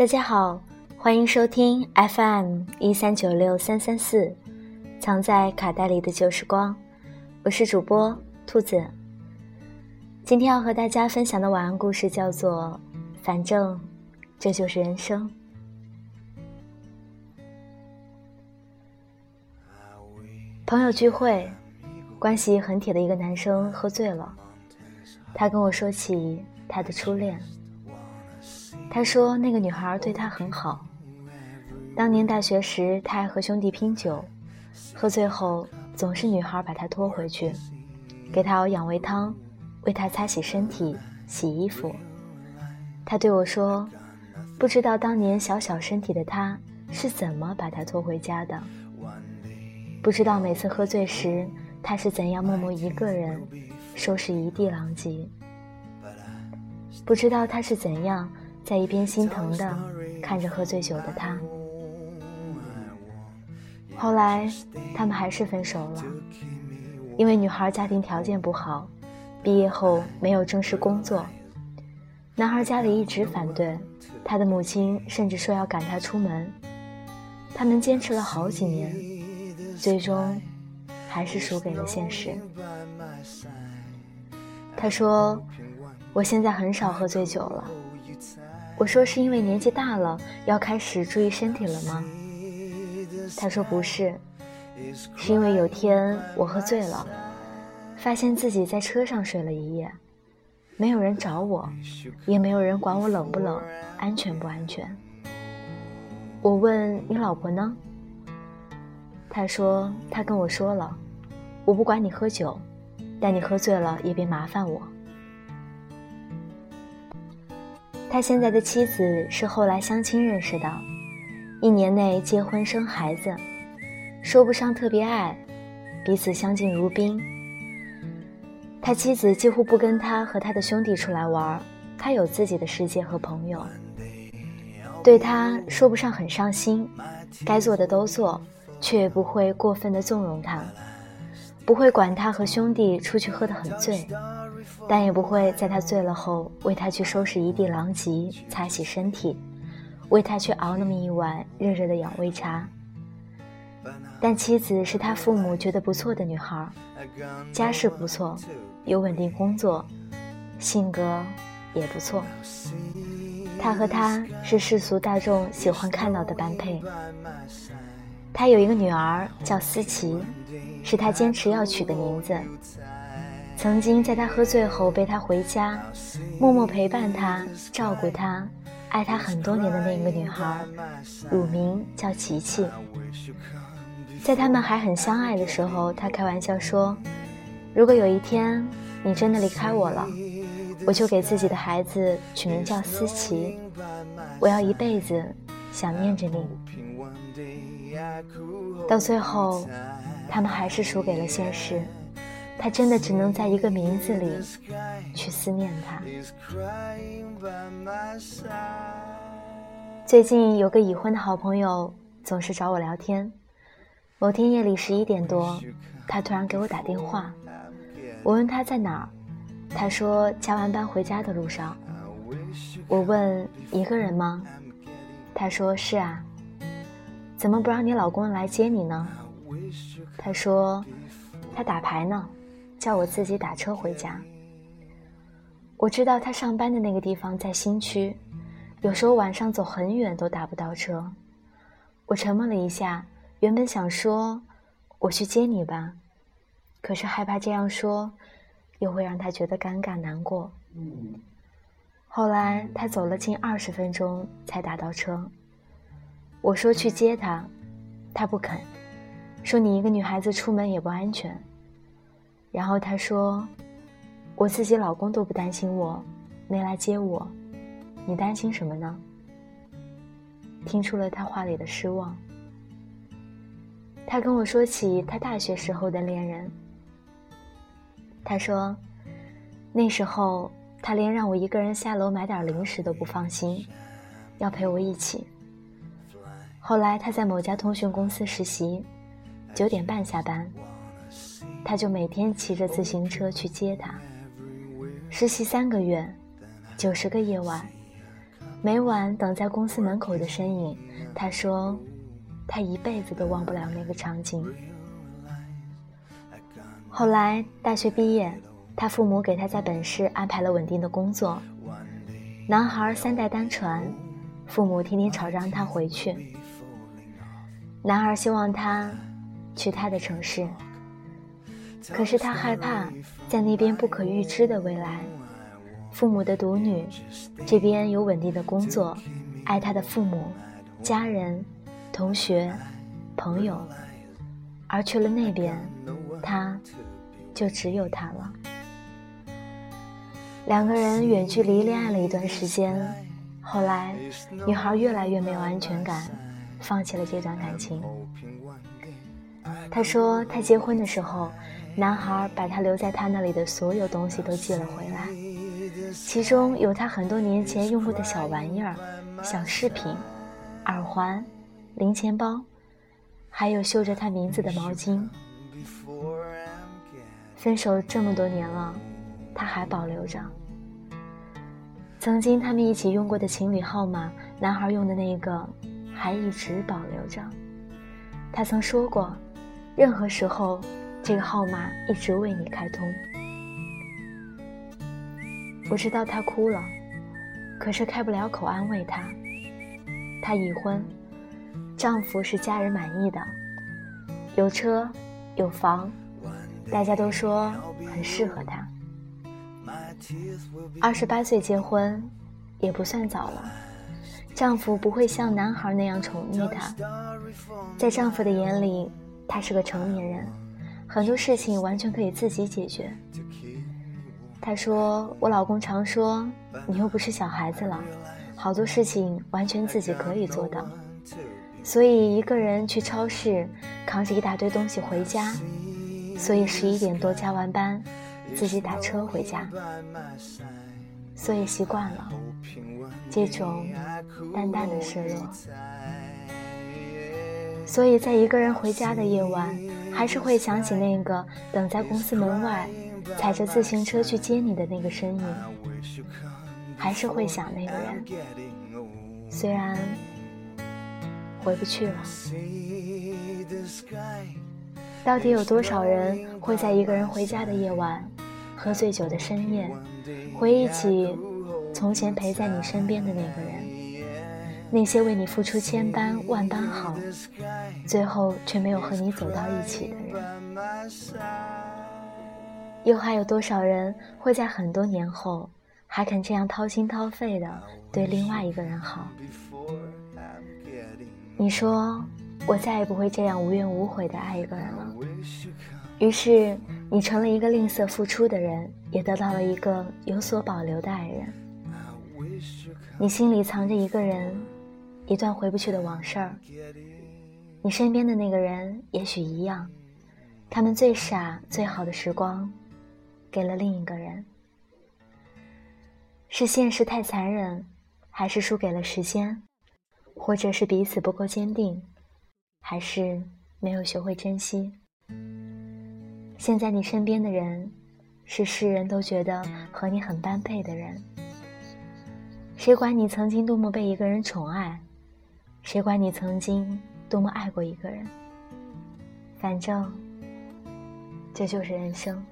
大家好，欢迎收听 FM1396334 藏在卡带里的旧时光，我是主播兔子。今天要和大家分享的晚安故事叫做反正这就是人生。朋友聚会，关系很铁的一个男生喝醉了，他跟我说起他的初恋。他说那个女孩对他很好，当年大学时他还和兄弟拼酒，喝醉后总是女孩把他拖回去，给他熬养胃汤，为他擦洗身体洗衣服。他对我说，不知道当年小小身体的他是怎么把他拖回家的，不知道每次喝醉时他是怎样默默一个人收拾一地狼藉，不知道他是怎样在一边心疼的看着喝醉酒的他。后来他们还是分手了，因为女孩家庭条件不好，毕业后没有正式工作，男孩家里一直反对，他的母亲甚至说要赶他出门。他们坚持了好几年，最终还是输给了现实。他说，我现在很少喝醉酒了。我说，是因为年纪大了要开始注意身体了吗？他说不是，是因为有天我喝醉了，发现自己在车上睡了一夜，没有人找我，也没有人管我冷不冷，安全不安全。我问，你老婆呢？他说，他跟我说了，我不管你喝酒，但你喝醉了也别麻烦我。他现在的妻子是后来相亲认识的，1年内结婚生孩子，说不上特别爱，彼此相敬如宾。他妻子几乎不跟他和他的兄弟出来玩，他有自己的世界和朋友。对他说不上很上心，该做的都做，却不会过分的纵容他，不会管他和兄弟出去喝得很醉，但也不会在他醉了后为他去收拾一地狼藉，擦洗身体，为他去熬那么一碗热热的养胃茶。但妻子是他父母觉得不错的女孩，家世不错，有稳定工作，性格也不错，他和她是世俗大众喜欢看到的般配。他有一个女儿叫思琪，是他坚持要取的名字。曾经在他喝醉后背他回家，默默陪伴他，照顾他，爱他很多年的那个女孩，乳名叫琪琪。在他们还很相爱的时候，他开玩笑说，如果有一天你真的离开我了，我就给自己的孩子取名叫思琪，我要一辈子想念着你。到最后他们还是输给了现实，他真的只能在一个名字里去思念他。最近有个已婚的好朋友总是找我聊天，某天夜里11点多，他突然给我打电话，我问他在哪儿，他说加完班回家的路上。我问，一个人吗？他说是啊。怎么不让你老公来接你呢？他说他打牌呢，叫我自己打车回家。我知道他上班的那个地方在新区，有时候晚上走很远都打不到车。我沉默了一下，原本想说我去接你吧，可是害怕这样说又会让他觉得尴尬难过。后来他走了近20分钟才打到车。我说去接他，他不肯，说你一个女孩子出门也不安全。然后他说，我自己老公都不担心我，没来接我，你担心什么呢？听出了他话里的失望。他跟我说起他大学时候的恋人，他说那时候他连让我一个人下楼买点零食都不放心，要陪我一起。后来他在某家通讯公司实习，9点半下班，他就每天骑着自行车去接他。实习3个月，90个夜晚，每晚等在公司门口的身影，他说他一辈子都忘不了那个场景。后来大学毕业，他父母给他在本市安排了稳定的工作。男孩三代单传，父母天天吵着让他回去。男孩希望他去他的城市，可是他害怕在那边不可预知的未来，父母的独女，这边有稳定的工作，爱他的父母、家人、同学、朋友，而去了那边，他就只有他了。两个人远距离恋爱了一段时间，后来女孩越来越没有安全感，放弃了这段感情。他说他结婚的时候，男孩把他留在他那里的所有东西都寄了回来，其中有他很多年前用过的小玩意儿、小饰品、耳环、零钱包，还有绣着他名字的毛巾。分手这么多年了，他还保留着。曾经他们一起用过的情侣号码，男孩用的那个还一直保留着。他曾说过，任何时候这个号码一直为你开通。我知道他哭了，可是开不了口安慰他。他已婚，丈夫是家人满意的，有车有房，大家都说很适合他。28岁结婚也不算早了，丈夫不会像男孩那样宠溺她，在丈夫的眼里，她是个成年人，很多事情完全可以自己解决。她说，我老公常说，你又不是小孩子了，好多事情完全自己可以做到，所以一个人去超市扛着一大堆东西回家，所以11点多加完班自己打车回家，所以习惯了这种淡淡的失落。所以在一个人回家的夜晚，还是会想起那个等在公司门外踩着自行车去接你的那个身影，还是会想那个人，虽然回不去了。到底有多少人会在一个人回家的夜晚，喝醉酒的深夜，回忆起从前陪在你身边的那个人，那些为你付出千般万般好，最后却没有和你走到一起的人。又还有多少人会在很多年后，还肯这样掏心掏肺的对另外一个人好？你说我再也不会这样无怨无悔的爱一个人了，于是你成了一个吝啬付出的人，也得到了一个有所保留的爱人。你心里藏着一个人，一段回不去的往事儿。你身边的那个人也许一样，他们最傻最好的时光给了另一个人。是现实太残忍，还是输给了时间，或者是彼此不够坚定，还是没有学会珍惜？现在你身边的人，是世人都觉得和你很般配的人。谁管你曾经多么被一个人宠爱，谁管你曾经多么爱过一个人，反正这就是人生。